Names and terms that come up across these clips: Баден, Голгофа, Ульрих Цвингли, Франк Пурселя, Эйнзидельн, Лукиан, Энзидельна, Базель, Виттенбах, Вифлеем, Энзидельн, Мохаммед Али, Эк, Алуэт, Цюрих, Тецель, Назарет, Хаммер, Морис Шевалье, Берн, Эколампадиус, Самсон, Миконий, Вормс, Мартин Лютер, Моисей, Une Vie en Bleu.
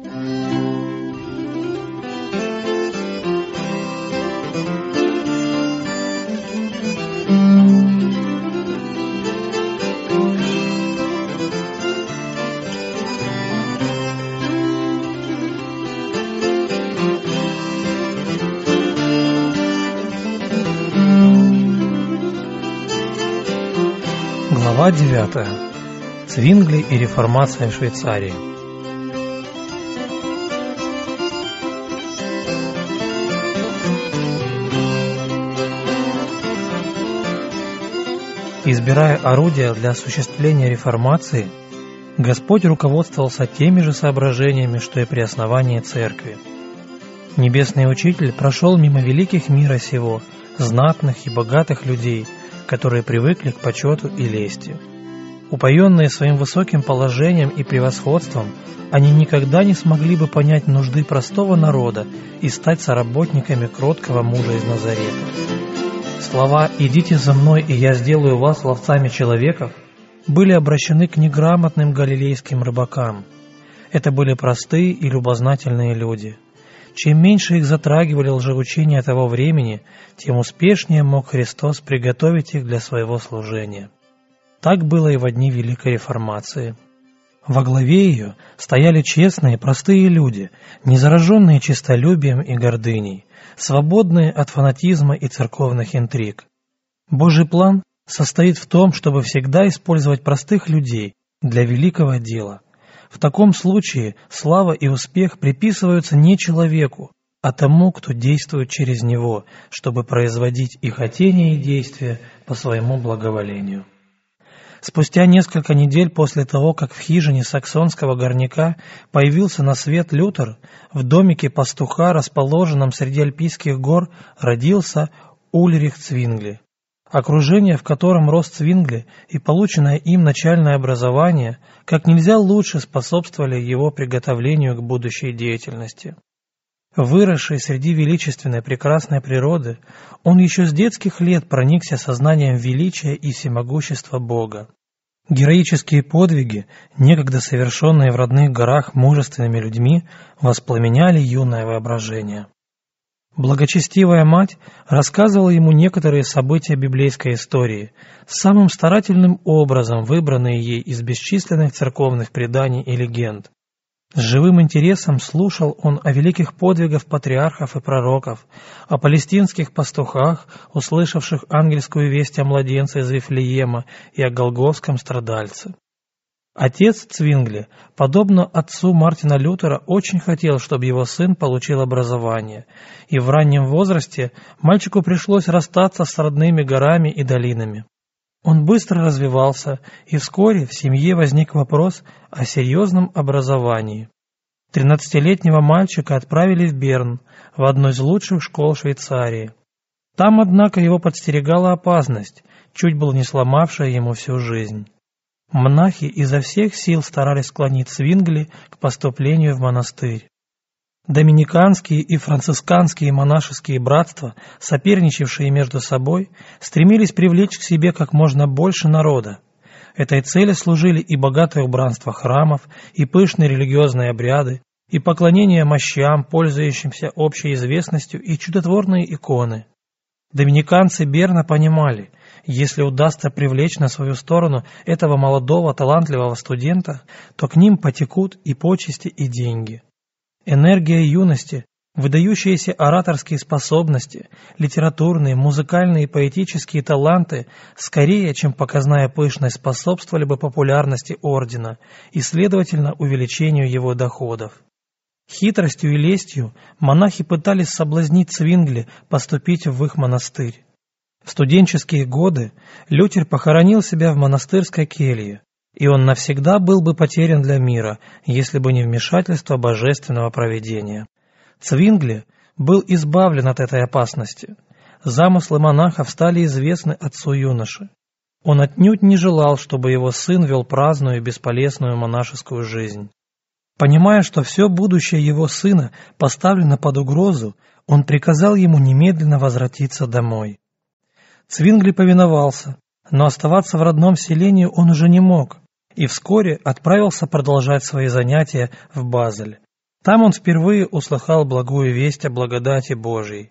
Глава 9. Цвингли и реформация в Швейцарии. Избирая орудия для осуществления реформации, Господь руководствовался теми же соображениями, что и при основании церкви. Небесный Учитель прошел мимо великих мира сего, знатных и богатых людей, которые привыкли к почету и лести. Упоенные своим высоким положением и превосходством, они никогда не смогли бы понять нужды простого народа и стать соработниками кроткого мужа из Назарета. Слова «идите за мной, и я сделаю вас ловцами человеков» были обращены к неграмотным галилейским рыбакам. Это были простые и любознательные люди. Чем меньше их затрагивали лжеучения того времени, тем успешнее мог Христос приготовить их для своего служения. Так было и во дни Великой Реформации. Во главе ее стояли честные, простые люди, не зараженные честолюбием и гордыней, свободные от фанатизма и церковных интриг. Божий план состоит в том, чтобы всегда использовать простых людей для великого дела. В таком случае слава и успех приписываются не человеку, а тому, кто действует через него, чтобы производить и хотение, и действие по своему благоволению. Спустя несколько недель после того, как в хижине саксонского горняка появился на свет Лютер, в домике пастуха, расположенном среди Альпийских гор, родился Ульрих Цвингли. Окружение, в котором рос Цвингли, и полученное им начальное образование как нельзя лучше способствовали его приготовлению к будущей деятельности. Выросший среди величественной прекрасной природы, он еще с детских лет проникся сознанием величия и всемогущества Бога. Героические подвиги, некогда совершенные в родных горах мужественными людьми, воспламеняли юное воображение. Благочестивая мать рассказывала ему некоторые события библейской истории, самым старательным образом выбранные ей из бесчисленных церковных преданий и легенд. С живым интересом слушал он о великих подвигах патриархов и пророков, о палестинских пастухах, услышавших ангельскую весть о младенце из Вифлеема и о голгофском страдальце. Отец Цвингли, подобно отцу Мартина Лютера, очень хотел, чтобы его сын получил образование, и в раннем возрасте мальчику пришлось расстаться с родными горами и долинами. Он быстро развивался, и вскоре в семье возник вопрос о серьезном образовании. 13-летнего мальчика отправили в Берн, в одну из лучших школ Швейцарии. Там, однако, его подстерегала опасность, чуть было не сломавшая ему всю жизнь. Монахи изо всех сил старались склонить Цвингли к поступлению в монастырь. Доминиканские и францисканские монашеские братства, соперничавшие между собой, стремились привлечь к себе как можно больше народа. Этой цели служили и богатое убранство храмов, и пышные религиозные обряды, и поклонение мощам, пользующимся общей известностью, и чудотворные иконы. Доминиканцы Берна понимали, если удастся привлечь на свою сторону этого молодого талантливого студента, то к ним потекут и почести, и деньги. Энергия юности, выдающиеся ораторские способности, литературные, музыкальные и поэтические таланты скорее, чем показная пышность, способствовали бы популярности ордена и, следовательно, увеличению его доходов. Хитростью и лестью монахи пытались соблазнить Цвингли поступить в их монастырь. В студенческие годы Лютер похоронил себя в монастырской келье, и он навсегда был бы потерян для мира, если бы не вмешательство божественного провидения. Цвингли был избавлен от этой опасности. Замыслы монахов стали известны отцу юноши. Он отнюдь не желал, чтобы его сын вел праздную и бесполезную монашескую жизнь. Понимая, что все будущее его сына поставлено под угрозу, он приказал ему немедленно возвратиться домой. Цвингли повиновался, но оставаться в родном селении он уже не мог, и вскоре отправился продолжать свои занятия в Базель. Там он впервые услыхал благую весть о благодати Божией.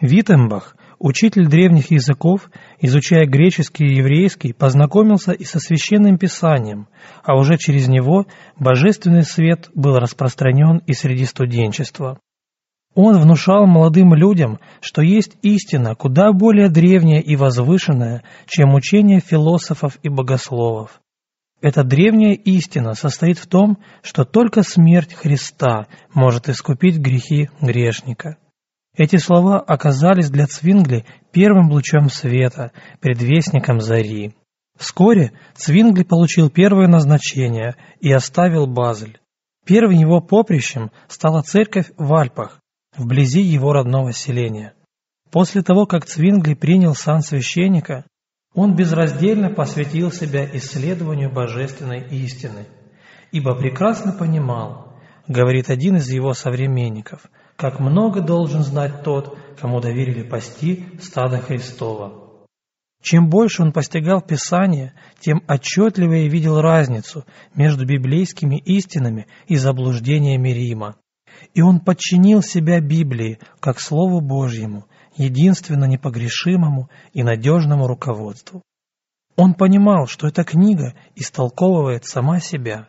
Виттенбах, учитель древних языков, изучая греческий и еврейский, познакомился и со Священным Писанием, а уже через него божественный свет был распространен и среди студенчества. Он внушал молодым людям, что есть истина куда более древняя и возвышенная, чем учение философов и богословов. Эта древняя истина состоит в том, что только смерть Христа может искупить грехи грешника. Эти слова оказались для Цвингли первым лучом света, предвестником зари. Вскоре Цвингли получил первое назначение и оставил Базель. Первым его поприщем стала церковь в Альпах, вблизи его родного селения. После того, как Цвингли принял сан священника, он безраздельно посвятил себя исследованию божественной истины, ибо прекрасно понимал, говорит один из его современников, как много должен знать тот, кому доверили пасти стадо Христова. Чем больше он постигал Писание, тем отчетливее видел разницу между библейскими истинами и заблуждениями Рима. И он подчинил себя Библии как Слову Божьему, единственно непогрешимому и надежному руководству. Он понимал, что эта книга истолковывает сама себя.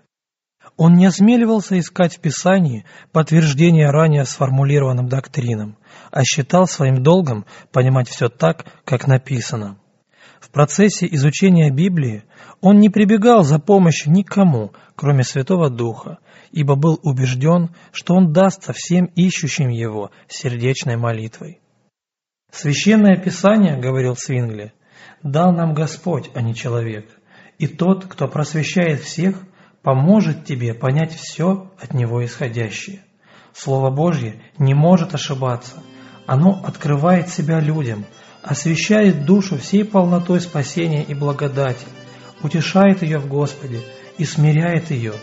Он не осмеливался искать в Писании подтверждение ранее сформулированным доктринам, а считал своим долгом понимать все так, как написано. В процессе изучения Библии он не прибегал за помощью никому, кроме Святого Духа, ибо был убежден, что он дастся всем ищущим его сердечной молитвой. «Священное Писание, — говорил Цвингли, — дал нам Господь, а не человек, и тот, кто просвещает всех, поможет тебе понять все от него исходящее. Слово Божье не может ошибаться. Оно открывает себя людям, освещает душу всей полнотой спасения и благодати, утешает ее в Господе и смиряет ее,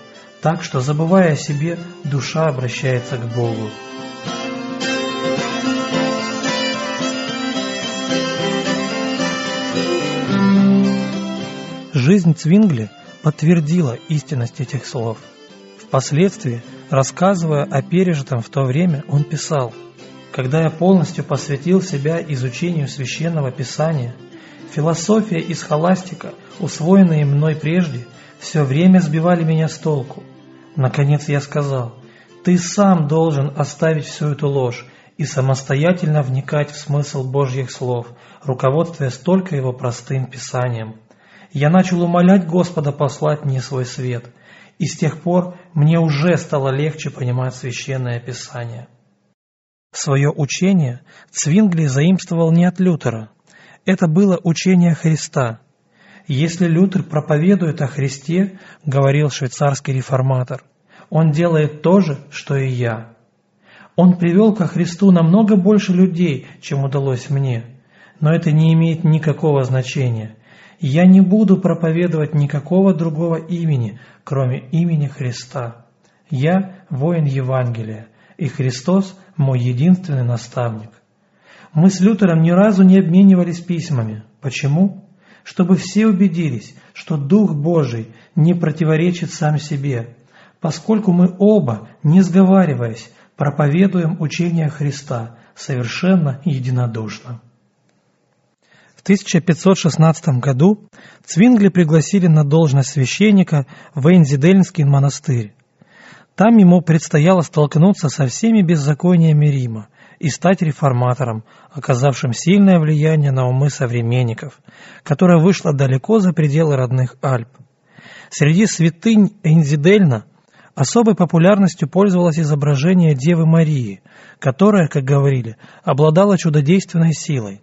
так что, забывая о себе, душа обращается к Богу». Жизнь Цвингли подтвердила истинность этих слов. Впоследствии, рассказывая о пережитом в то время, он писал: «Когда я полностью посвятил себя изучению Священного Писания, философия и схоластика, усвоенные мной прежде, все время сбивали меня с толку. Наконец я сказал: ты сам должен оставить всю эту ложь и самостоятельно вникать в смысл Божьих слов, руководствуясь только его простым Писанием. Я начал умолять Господа послать мне свой свет, и с тех пор мне уже стало легче понимать Священное Писание». Свое учение Цвингли заимствовал не от Лютера. Это было учение Христа. «Если Лютер проповедует о Христе, — говорил швейцарский реформатор, — он делает то же, что и я. Он привел ко Христу намного больше людей, чем удалось мне, но это не имеет никакого значения. Я не буду проповедовать никакого другого имени, кроме имени Христа. Я воин Евангелия, и Христос – мой единственный наставник». Мы с Лютером ни разу не обменивались письмами. Почему? Чтобы все убедились, что Дух Божий не противоречит сам себе, поскольку мы оба, не сговариваясь, проповедуем учение Христа совершенно единодушно. В 1516 году Цвингли пригласили на должность священника в Эйнзидельнский монастырь. Там ему предстояло столкнуться со всеми беззакониями Рима и стать реформатором, оказавшим сильное влияние на умы современников, которое вышло далеко за пределы родных Альп. Среди святынь Энзидельна особой популярностью пользовалось изображение Девы Марии, которое, как говорили, обладало чудодейственной силой.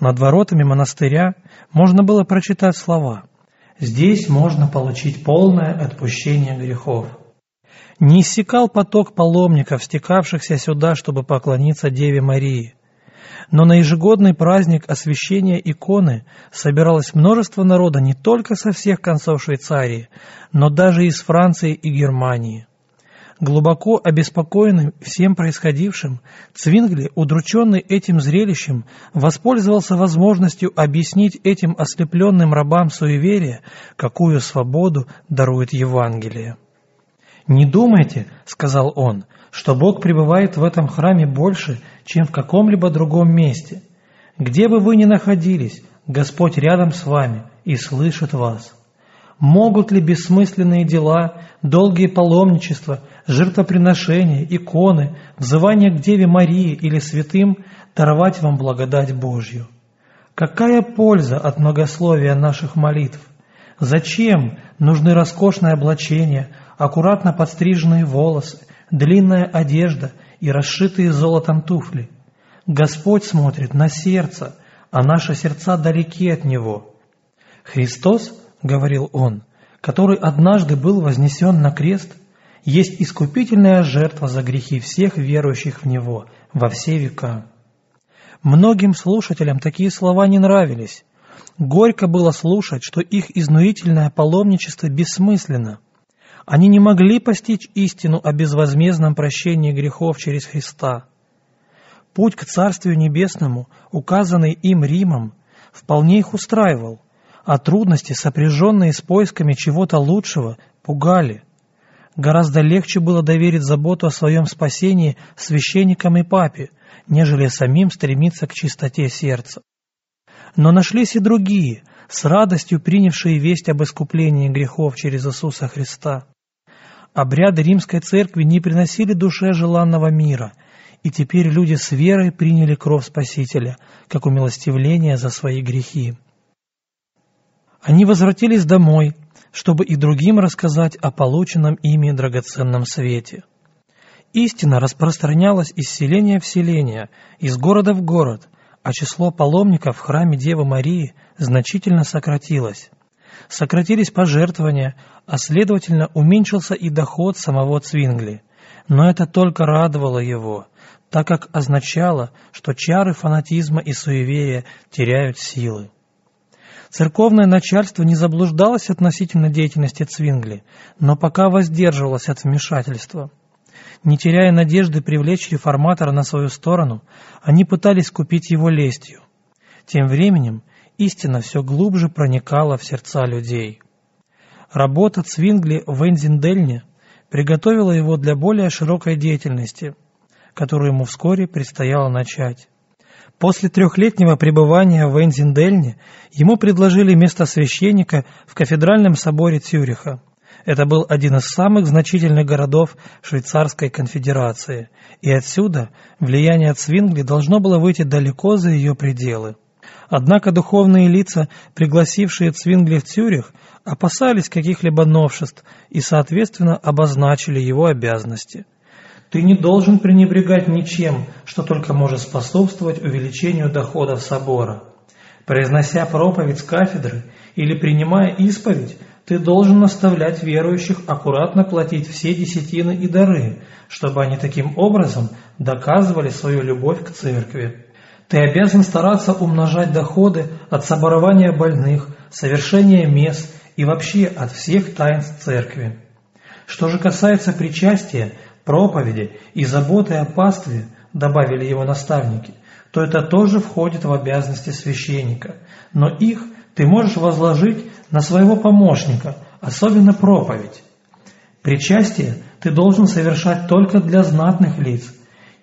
Над воротами монастыря можно было прочитать слова: «Здесь можно получить полное отпущение грехов». Не иссякал поток паломников, стекавшихся сюда, чтобы поклониться Деве Марии. Но на ежегодный праздник освящения иконы собиралось множество народа не только со всех концов Швейцарии, но даже из Франции и Германии. Глубоко обеспокоенным всем происходившим, Цвингли, удрученный этим зрелищем, воспользовался возможностью объяснить этим ослепленным рабам суеверия, какую свободу дарует Евангелие. «Не думайте, — сказал он, — что Бог пребывает в этом храме больше, чем в каком-либо другом месте. Где бы вы ни находились, Господь рядом с вами и слышит вас. Могут ли бессмысленные дела, долгие паломничества, жертвоприношения, иконы, взывания к Деве Марии или святым даровать вам благодать Божью? Какая польза от многословия наших молитв? Зачем нужны роскошные облачения, аккуратно подстриженные волосы, длинная одежда и расшитые золотом туфли? Господь смотрит на сердце, а наши сердца далеки от Него. Христос, — говорил он, — который однажды был вознесен на крест, есть искупительная жертва за грехи всех верующих в Него во все века». Многим слушателям такие слова не нравились. Горько было слушать, что их изнурительное паломничество бессмысленно. Они не могли постичь истину о безвозмездном прощении грехов через Христа. Путь к Царствию Небесному, указанный им Римом, вполне их устраивал, а трудности, сопряженные с поисками чего-то лучшего, пугали. Гораздо легче было доверить заботу о своем спасении священникам и папе, нежели самим стремиться к чистоте сердца. Но нашлись и другие, с радостью принявшие весть об искуплении грехов через Иисуса Христа. Обряды Римской Церкви не приносили душе желанного мира, и теперь люди с верой приняли кровь Спасителя, как умилостивление за свои грехи. Они возвратились домой, чтобы и другим рассказать о полученном ими драгоценном свете. Истина распространялась из селения в селение, из города в город, а число паломников в храме Девы Марии значительно сократилось. Сократились пожертвования, а следовательно уменьшился и доход самого Цвингли. Но это только радовало его, так как означало, что чары фанатизма и суеверия теряют силы. Церковное начальство не заблуждалось относительно деятельности Цвингли, но пока воздерживалось от вмешательства. Не теряя надежды привлечь реформатора на свою сторону, они пытались купить его лестью. Тем временем истина все глубже проникала в сердца людей. Работа Цвингли в Энзидельне приготовила его для более широкой деятельности, которую ему вскоре предстояло начать. После трехлетнего пребывания в Энзидельне ему предложили место священника в кафедральном соборе Цюриха. Это был один из самых значительных городов Швейцарской конфедерации, и отсюда влияние Цвингли должно было выйти далеко за ее пределы. Однако духовные лица, пригласившие Цвингли в Цюрих, опасались каких-либо новшеств и, соответственно, обозначили его обязанности. «Ты не должен пренебрегать ничем, что только может способствовать увеличению доходов собора. Произнося проповедь с кафедры или принимая исповедь, ты должен наставлять верующих аккуратно платить все десятины и дары, чтобы они таким образом доказывали свою любовь к церкви. Ты обязан стараться умножать доходы от соборования больных, совершения мес и вообще от всех таинств церкви. Что же касается причастия, проповеди и заботы о пастве, — добавили его наставники, — то это тоже входит в обязанности священника, но их ты можешь возложить на своего помощника, особенно проповедь. Причастие ты должен совершать только для знатных лиц,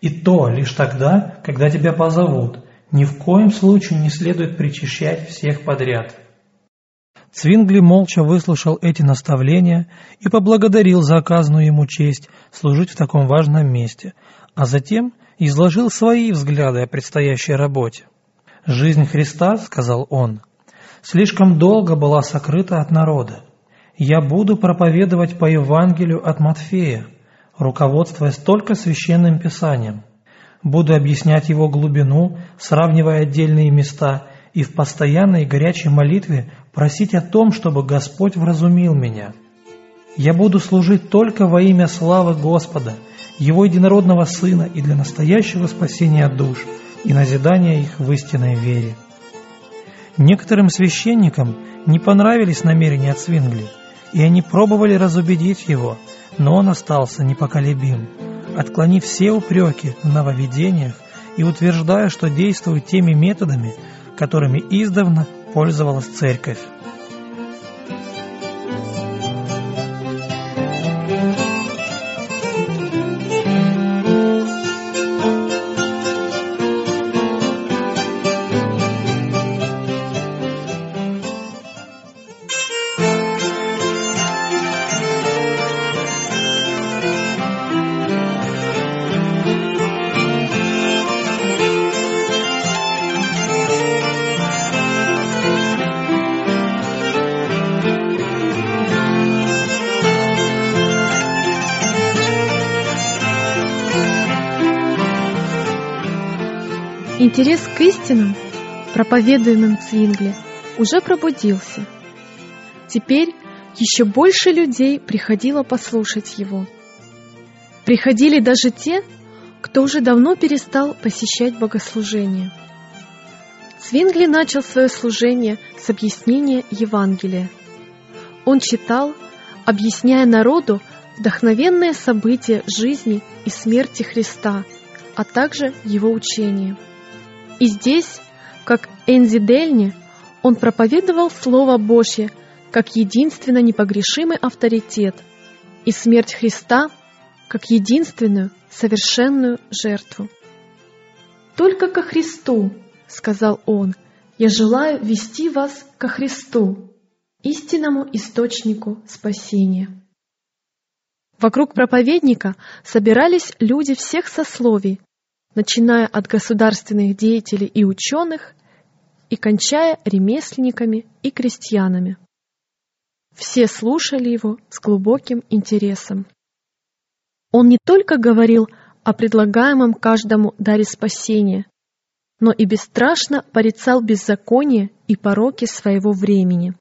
и то лишь тогда, когда тебя позовут. Ни в коем случае не следует причащать всех подряд». Цвингли молча выслушал эти наставления и поблагодарил за оказанную ему честь служить в таком важном месте, а затем изложил свои взгляды о предстоящей работе. «Жизнь Христа, — сказал он, — слишком долго была сокрыта от народа. Я буду проповедовать по Евангелию от Матфея, руководствуясь только Священным Писанием. Буду объяснять его глубину, сравнивая отдельные места, и в постоянной горячей молитве просить о том, чтобы Господь вразумил меня. Я буду служить только во имя славы Господа, Его единородного Сына и для настоящего спасения душ и назидания их в истинной вере». Некоторым священникам не понравились намерения Цвингли, и они пробовали разубедить его, но он остался непоколебим, отклонив все упреки в нововведениях и утверждая, что действует теми методами, которыми издавна пользовалась Церковь. Интерес к истинам, проповедуемым Цвингли, уже пробудился. Теперь еще больше людей приходило послушать его. Приходили даже те, кто уже давно перестал посещать богослужения. Цвингли начал свое служение с объяснения Евангелия. Он читал, объясняя народу вдохновенные события жизни и смерти Христа, а также его учение. И здесь, как Энзидельне, он проповедовал Слово Божье как единственно непогрешимый авторитет и смерть Христа как единственную совершенную жертву. «Только ко Христу, — сказал он, — я желаю вести вас ко Христу, истинному источнику спасения». Вокруг проповедника собирались люди всех сословий, начиная от государственных деятелей и ученых и кончая ремесленниками и крестьянами. Все слушали его с глубоким интересом. Он не только говорил о предлагаемом каждому даре спасения, но и бесстрашно порицал беззаконие и пороки своего времени.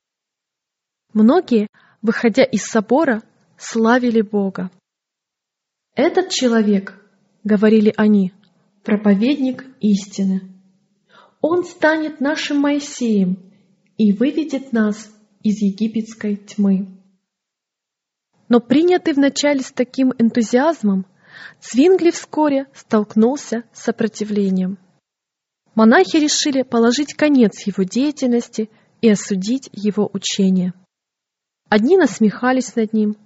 Многие, выходя из собора, славили Бога. «Этот человек, — говорили они, — проповедник истины. Он станет нашим Моисеем и выведет нас из египетской тьмы». Но принятый вначале с таким энтузиазмом, Цвингли вскоре столкнулся с сопротивлением. Монахи решили положить конец его деятельности и осудить его учение. Одни насмехались над ним,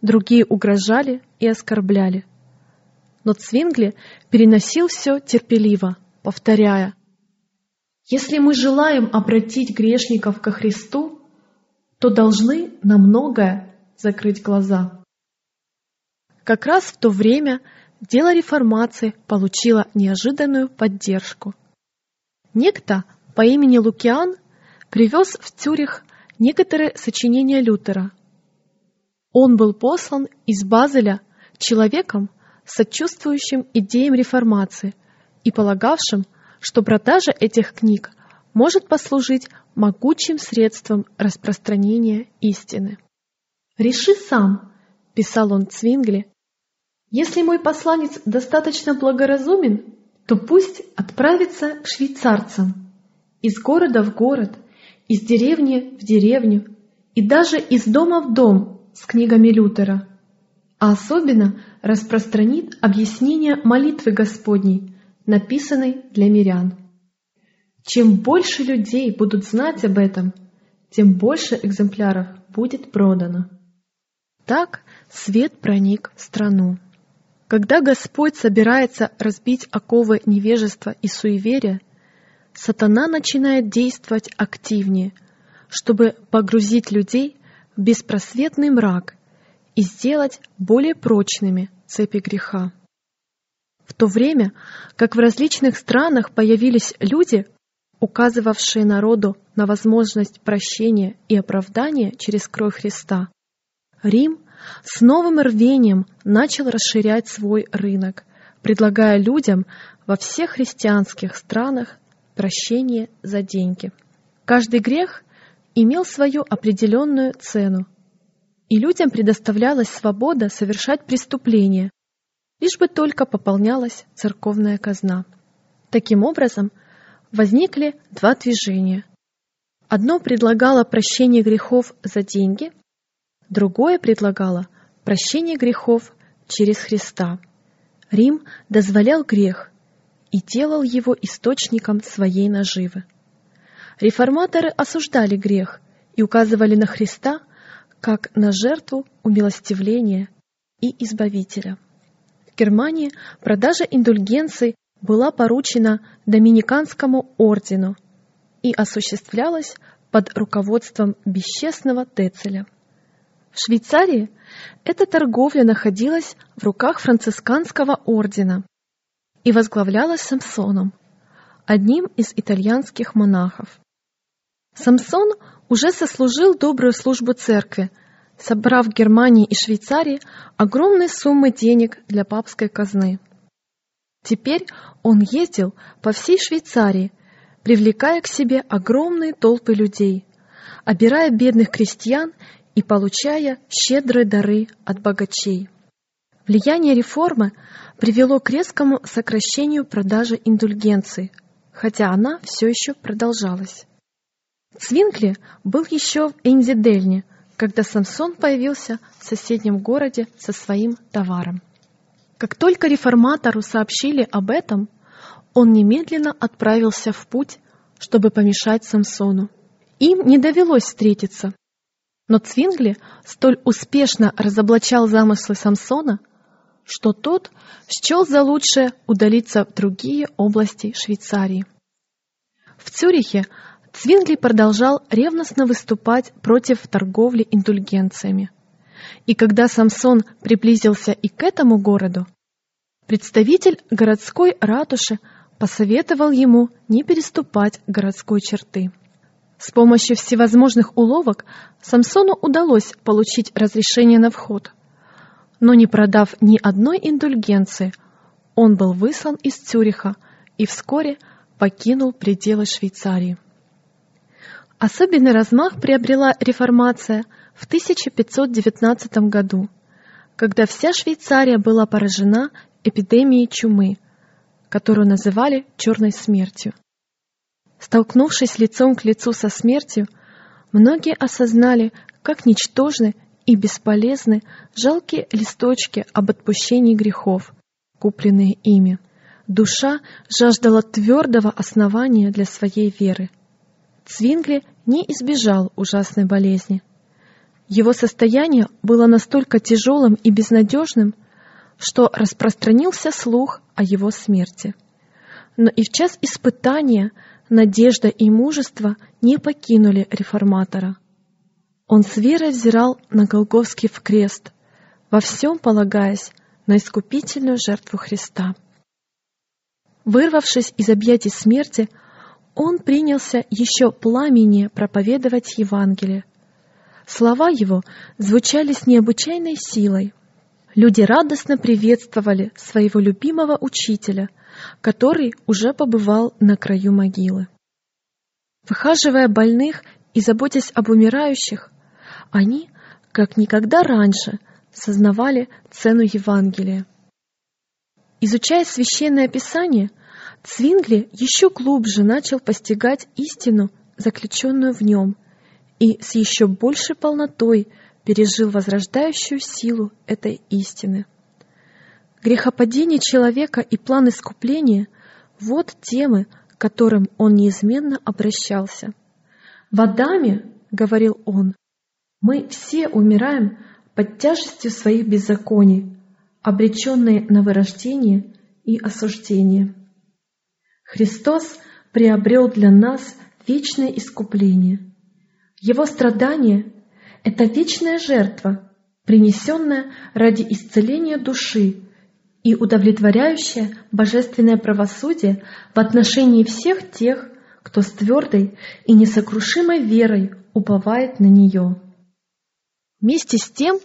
другие угрожали и оскорбляли. Но Цвингли переносил все терпеливо, повторяя: «Если мы желаем обратить грешников ко Христу, то должны на многое закрыть глаза». Как раз в то время дело реформации получило неожиданную поддержку. Некто по имени Лукиан привез в Цюрих некоторые сочинения Лютера. Он был послан из Базеля человеком, сочувствующим идеям реформации и полагавшим, что продажа этих книг может послужить могучим средством распространения истины. «Реши сам, — писал он Цвингли, — если мой посланец достаточно благоразумен, то пусть отправится к швейцарцам, из города в город, из деревни в деревню и даже из дома в дом с книгами Лютера, а особенно распространит объяснение молитвы Господней, написанной для мирян. Чем больше людей будут знать об этом, тем больше экземпляров будет продано». Так свет проник в страну. Когда Господь собирается разбить оковы невежества и суеверия, сатана начинает действовать активнее, чтобы погрузить людей в беспросветный мрак и сделать более прочными цепи греха. В то время, как в различных странах появились люди, указывавшие народу на возможность прощения и оправдания через кровь Христа, Рим с новым рвением начал расширять свой рынок, предлагая людям во всех христианских странах прощение за деньги. Каждый грех имел свою определенную цену, и людям предоставлялась свобода совершать преступления, лишь бы только пополнялась церковная казна. Таким образом, возникли два движения. Одно предлагало прощение грехов за деньги, другое предлагало прощение грехов через Христа. Рим дозволял грех и делал его источником своей наживы. Реформаторы осуждали грех и указывали на Христа как на жертву умилостивления и избавителя. В Германии продажа индульгенций была поручена доминиканскому ордену и осуществлялась под руководством бесчестного Тецеля. В Швейцарии эта торговля находилась в руках францисканского ордена и возглавлялась Самсоном, одним из итальянских монахов. Самсон уже сослужил добрую службу церкви, собрав в Германии и Швейцарии огромные суммы денег для папской казны. Теперь он ездил по всей Швейцарии, привлекая к себе огромные толпы людей, обирая бедных крестьян и получая щедрые дары от богачей. Влияние реформы привело к резкому сокращению продажи индульгенций, хотя она все еще продолжалась. Цвингли был еще в Энзидельне, когда Самсон появился в соседнем городе со своим товаром. Как только реформатору сообщили об этом, он немедленно отправился в путь, чтобы помешать Самсону. Им не довелось встретиться, но Цвингли столь успешно разоблачал замыслы Самсона, что тот счел за лучшее удалиться в другие области Швейцарии. В Цюрихе Цвингли продолжал ревностно выступать против торговли индульгенциями. И когда Самсон приблизился и к этому городу, представитель городской ратуши посоветовал ему не переступать городской черты. С помощью всевозможных уловок Самсону удалось получить разрешение на вход, но не продав ни одной индульгенции, он был выслан из Цюриха и вскоре покинул пределы Швейцарии. Особенный размах приобрела реформация в 1519 году, когда вся Швейцария была поражена эпидемией чумы, которую называли «черной смертью». Столкнувшись лицом к лицу со смертью, многие осознали, как ничтожны и бесполезны жалкие листочки об отпущении грехов, купленные ими. Душа жаждала твердого основания для своей веры. Цвингли не избежал ужасной болезни. Его состояние было настолько тяжелым и безнадежным, что распространился слух о его смерти. Но и в час испытания надежда и мужество не покинули реформатора. Он с верой взирал на Голгофский крест, во всем полагаясь на искупительную жертву Христа. Вырвавшись из объятий смерти, он принялся еще пламеннее проповедовать Евангелие. Слова его звучали с необычайной силой. Люди радостно приветствовали своего любимого учителя, который уже побывал на краю могилы. Выхаживая больных и заботясь об умирающих, они, как никогда раньше, сознавали цену Евангелия. Изучая Священное Писание, Цвингли еще глубже начал постигать истину, заключенную в нем, и с еще большей полнотой пережил возрождающую силу этой истины. Грехопадение человека и план искупления — вот темы, к которым он неизменно обращался. «В Адаме, — говорил он, — мы все умираем под тяжестью своих беззаконий, обреченные на вырождение и осуждение. Христос приобрел для нас вечное искупление. Его страдание — это вечная жертва, принесенная ради исцеления души и удовлетворяющая божественное правосудие в отношении всех тех, кто с твердой и несокрушимой верой уповает на нее». Вместе с тем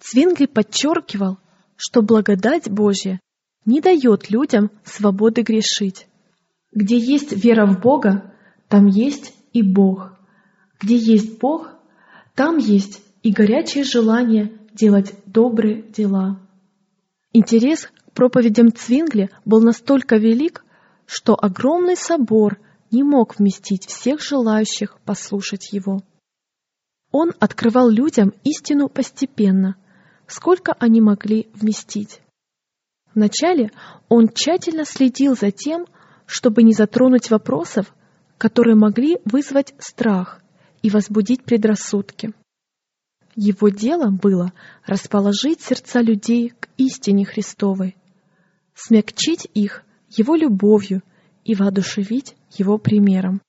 Цвингли подчеркивал, что благодать Божья не дает людям свободы грешить. Где есть вера в Бога, там есть и Бог. Где есть Бог, там есть и горячее желание делать добрые дела. Интерес к проповедям Цвингли был настолько велик, что огромный собор не мог вместить всех желающих послушать его. Он открывал людям истину постепенно, сколько они могли вместить. Вначале он тщательно следил за тем, чтобы не затронуть вопросов, которые могли вызвать страх и возбудить предрассудки. Его дело было расположить сердца людей к истине Христовой, смягчить их его любовью и воодушевить его примером.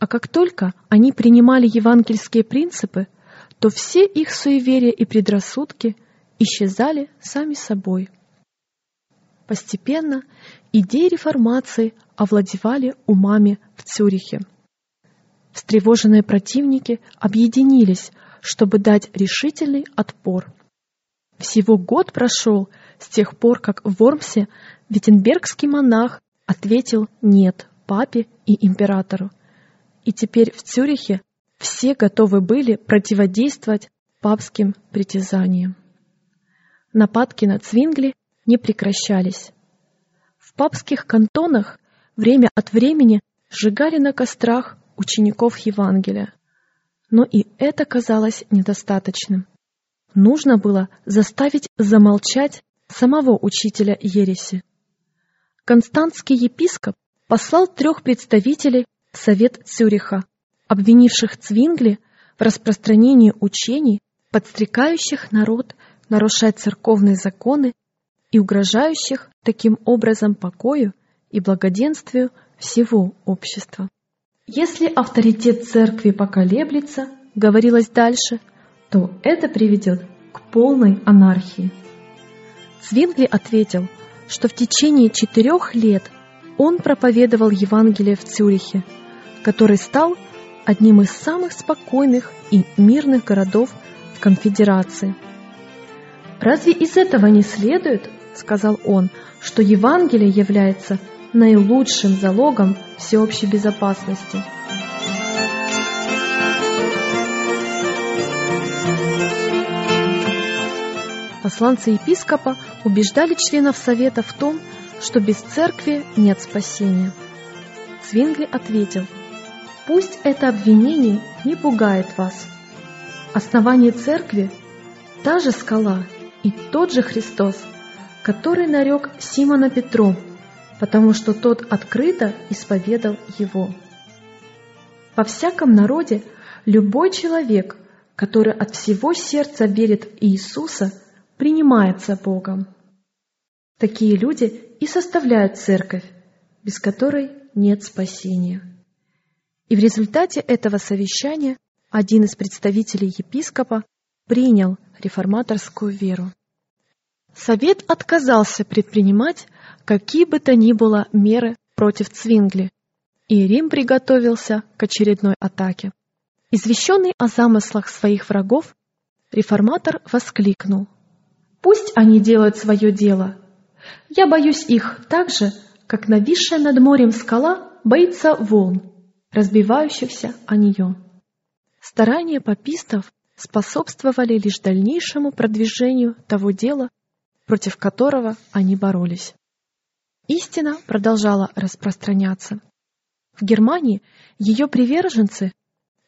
А как только они принимали евангельские принципы, то все их суеверия и предрассудки исчезали сами собой. Постепенно идеи реформации овладевали умами в Цюрихе. Встревоженные противники объединились, чтобы дать решительный отпор. Всего год прошел с тех пор, как в Вормсе Виттенбергский монах ответил «нет» папе и императору. И теперь в Цюрихе все готовы были противодействовать папским притязаниям. Нападки на Цвингли не прекращались. В папских кантонах время от времени сжигали на кострах учеников Евангелия. Но и это казалось недостаточным. Нужно было заставить замолчать самого учителя ереси. Константский епископ послал 3 представителей в Совет Цюриха, обвинивших Цвингли в распространении учений, подстрекающих народ нарушать церковные законы и угрожающих таким образом покою и благоденствию всего общества. Если авторитет церкви поколеблется, говорилось дальше, то это приведет к полной анархии. Цвингли ответил, что в течение 4 лет он проповедовал Евангелие в Цюрихе, который стал одним из самых спокойных и мирных городов в конфедерации. «Разве из этого не следует, — сказал он, — что Евангелие является наилучшим залогом всеобщей безопасности?» Посланцы епископа убеждали членов Совета в том, что без церкви нет спасения. Цвингли ответил, «Пусть это обвинение не пугает вас. Основание церкви – та же скала и тот же Христос, который нарек Симона Петром, потому что тот открыто исповедал его. Во всяком народе любой человек, который от всего сердца верит в Иисуса, принимается Богом. Такие люди и составляют церковь, без которой нет спасения». И в результате этого совещания один из представителей епископа принял реформаторскую веру. Совет отказался предпринимать какие бы то ни было меры против Цвингли, и Рим приготовился к очередной атаке. Извещенный о замыслах своих врагов, реформатор воскликнул: «Пусть они делают свое дело. Я боюсь их так же, как нависшая над морем скала боится волн, разбивающихся о нее». Старания папистов способствовали лишь дальнейшему продвижению того дела, против которого они боролись. Истина продолжала распространяться. В Германии ее приверженцы,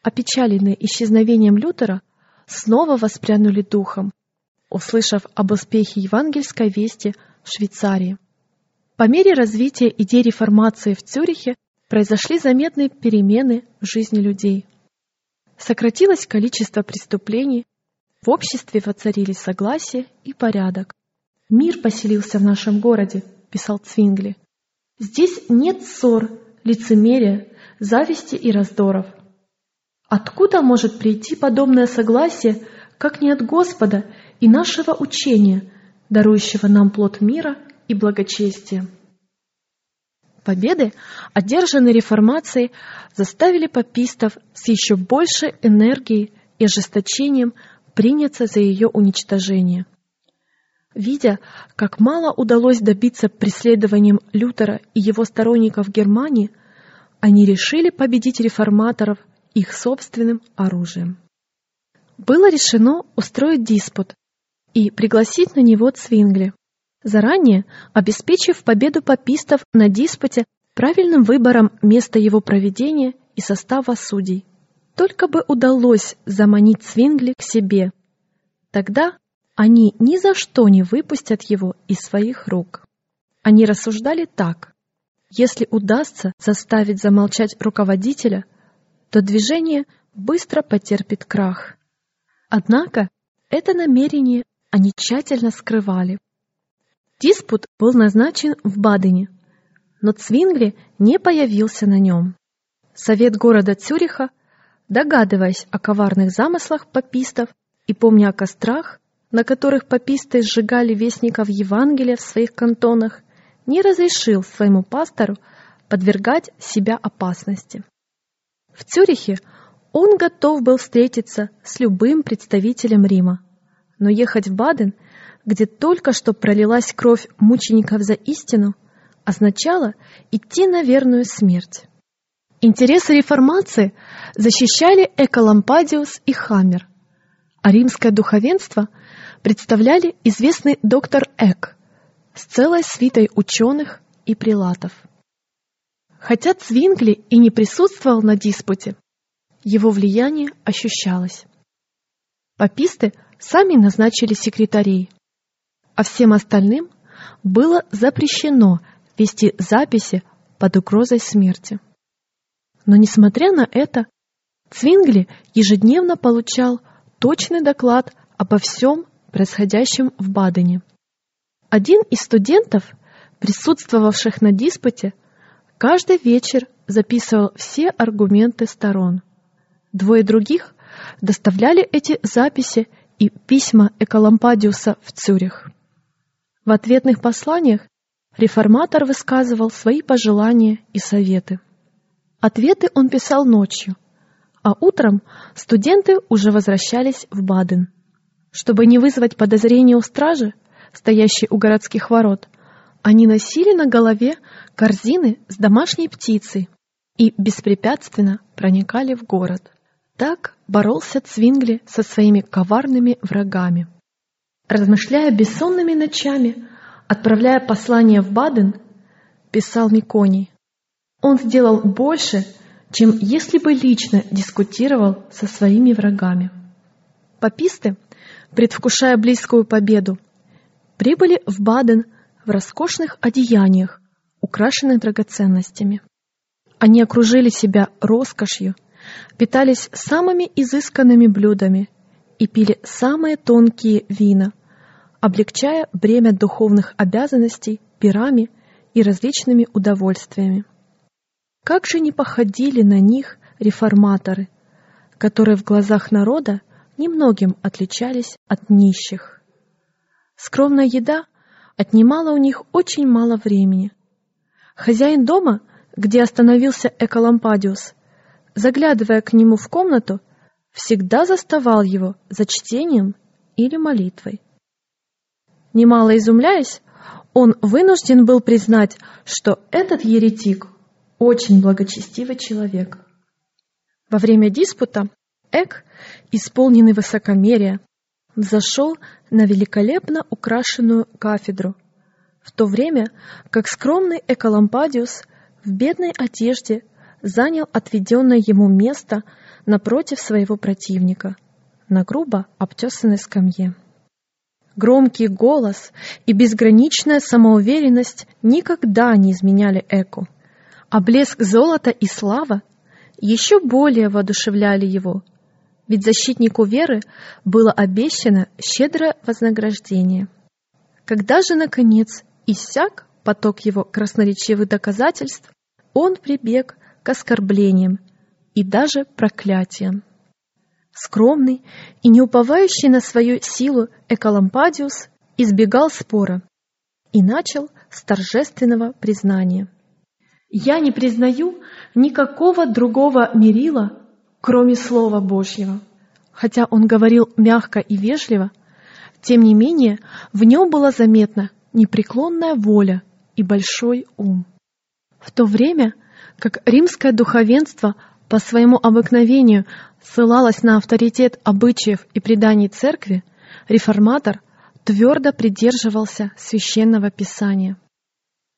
опечаленные исчезновением Лютера, снова воспрянули духом, услышав об успехе евангельской вести в Швейцарии. По мере развития идей реформации в Цюрихе произошли заметные перемены в жизни людей. Сократилось количество преступлений, в обществе воцарились согласие и порядок. «Мир поселился в нашем городе», — писал Цвингли. «Здесь нет ссор, лицемерия, зависти и раздоров. Откуда может прийти подобное согласие, как не от Господа и нашего учения, дарующего нам плод мира и благочестия?» Победы, одержанные реформацией, заставили папистов с еще большей энергией и ожесточением приняться за ее уничтожение. Видя, как мало удалось добиться преследованием Лютера и его сторонников в Германии, они решили победить реформаторов их собственным оружием. Было решено устроить диспут и пригласить на него Цвингли, заранее обеспечив победу папистов на диспуте правильным выбором места его проведения и состава судей. Только бы удалось заманить Цвингли к себе. Тогда они ни за что не выпустят его из своих рук. Они рассуждали так: если удастся заставить замолчать руководителя, то движение быстро потерпит крах. Однако это намерение они тщательно скрывали. Диспут был назначен в Бадене, но Цвингли не появился на нем. Совет города Цюриха, догадываясь о коварных замыслах папистов и помня о кострах, на которых паписты сжигали вестников Евангелия в своих кантонах, не разрешил своему пастору подвергать себя опасности. В Цюрихе он готов был встретиться с любым представителем Рима, но ехать в Баден, где только что пролилась кровь мучеников за истину, означало идти на верную смерть. Интересы реформации защищали Эколампадиус и Хаммер, а римское духовенство представляли известный доктор Эк с целой свитой ученых и прилатов. Хотя Цвингли и не присутствовал на диспуте, его влияние ощущалось. Паписты сами назначили секретарей, а всем остальным было запрещено вести записи под угрозой смерти. Но несмотря на это, Цвингли ежедневно получал точный доклад обо всем происходящем в Бадене. Один из студентов, присутствовавших на диспуте, каждый вечер записывал все аргументы сторон. Двое других доставляли эти записи и письма Эколампадиуса в Цюрих. В ответных посланиях реформатор высказывал свои пожелания и советы. Ответы он писал ночью, а утром студенты уже возвращались в Баден. Чтобы не вызвать подозрения у стражи, стоящей у городских ворот, они носили на голове корзины с домашней птицей и беспрепятственно проникали в город. Так боролся Цвингли со своими коварными врагами. Размышляя бессонными ночами, отправляя послание в Баден, писал Миконий, он сделал больше, чем если бы лично дискутировал со своими врагами. Паписты, предвкушая близкую победу, прибыли в Баден в роскошных одеяниях, украшенных драгоценностями. Они окружили себя роскошью, питались самыми изысканными блюдами и пили самые тонкие вина, облегчая бремя духовных обязанностей пирами и различными удовольствиями. Как же не походили на них реформаторы, которые в глазах народа немногим отличались от нищих. Скромная еда отнимала у них очень мало времени. Хозяин дома, где остановился Эколампадиус, заглядывая к нему в комнату, всегда заставал его за чтением или молитвой. Немало изумляясь, он вынужден был признать, что этот еретик очень благочестивый человек. Во время диспута Эк, исполненный высокомерия, взошел на великолепно украшенную кафедру, в то время как скромный Эколампадиус в бедной одежде занял отведенное ему место напротив своего противника на грубо обтесанной скамье. Громкий голос и безграничная самоуверенность никогда не изменяли Эку, а блеск золота и слава еще более воодушевляли его, ведь защитнику веры было обещано щедрое вознаграждение. Когда же, наконец, иссяк поток его красноречивых доказательств, он прибег к оскорблениям и даже проклятиям. Скромный и не уповающий на свою силу Эколампадиус избегал спора и начал с торжественного признания. «Я не признаю никакого другого мерила, кроме Слова Божьего». Хотя он говорил мягко и вежливо, тем не менее в нем была заметна непреклонная воля и большой ум. В то время как римское духовенство по своему обыкновению ссылалось на авторитет обычаев и преданий церкви, реформатор твердо придерживался священного писания.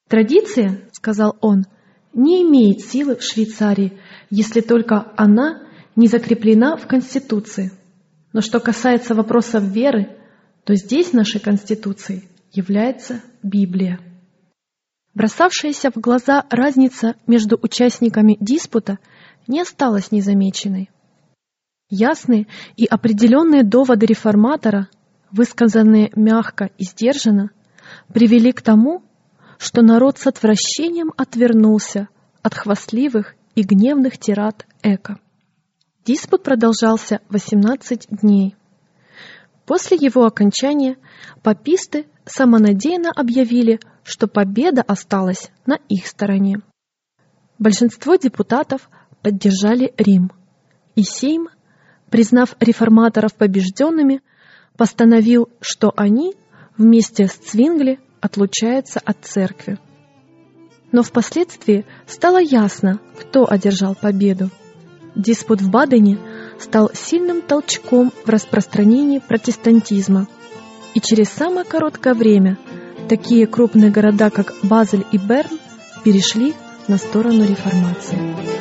«Традиция, — сказал он, — не имеет силы в Швейцарии, если только она не закреплена в Конституции. Но что касается вопросов веры, то здесь нашей Конституцией является Библия». Бросавшаяся в глаза разница между участниками диспута не осталась незамеченной. Ясные и определенные доводы реформатора, высказанные мягко и сдержанно, привели к тому, что народ с отвращением отвернулся от хвастливых и гневных тират Эка. Диспут продолжался 18 дней. После его окончания паписты самонадеянно объявили, что победа осталась на их стороне. Большинство депутатов поддержали Рим, и Сейм, признав реформаторов побежденными, постановил, что они вместе с Цвингли отлучается от церкви. Но впоследствии стало ясно, кто одержал победу. Диспут в Бадене стал сильным толчком в распространении протестантизма, и через самое короткое время такие крупные города, как Базель и Берн, перешли на сторону реформации.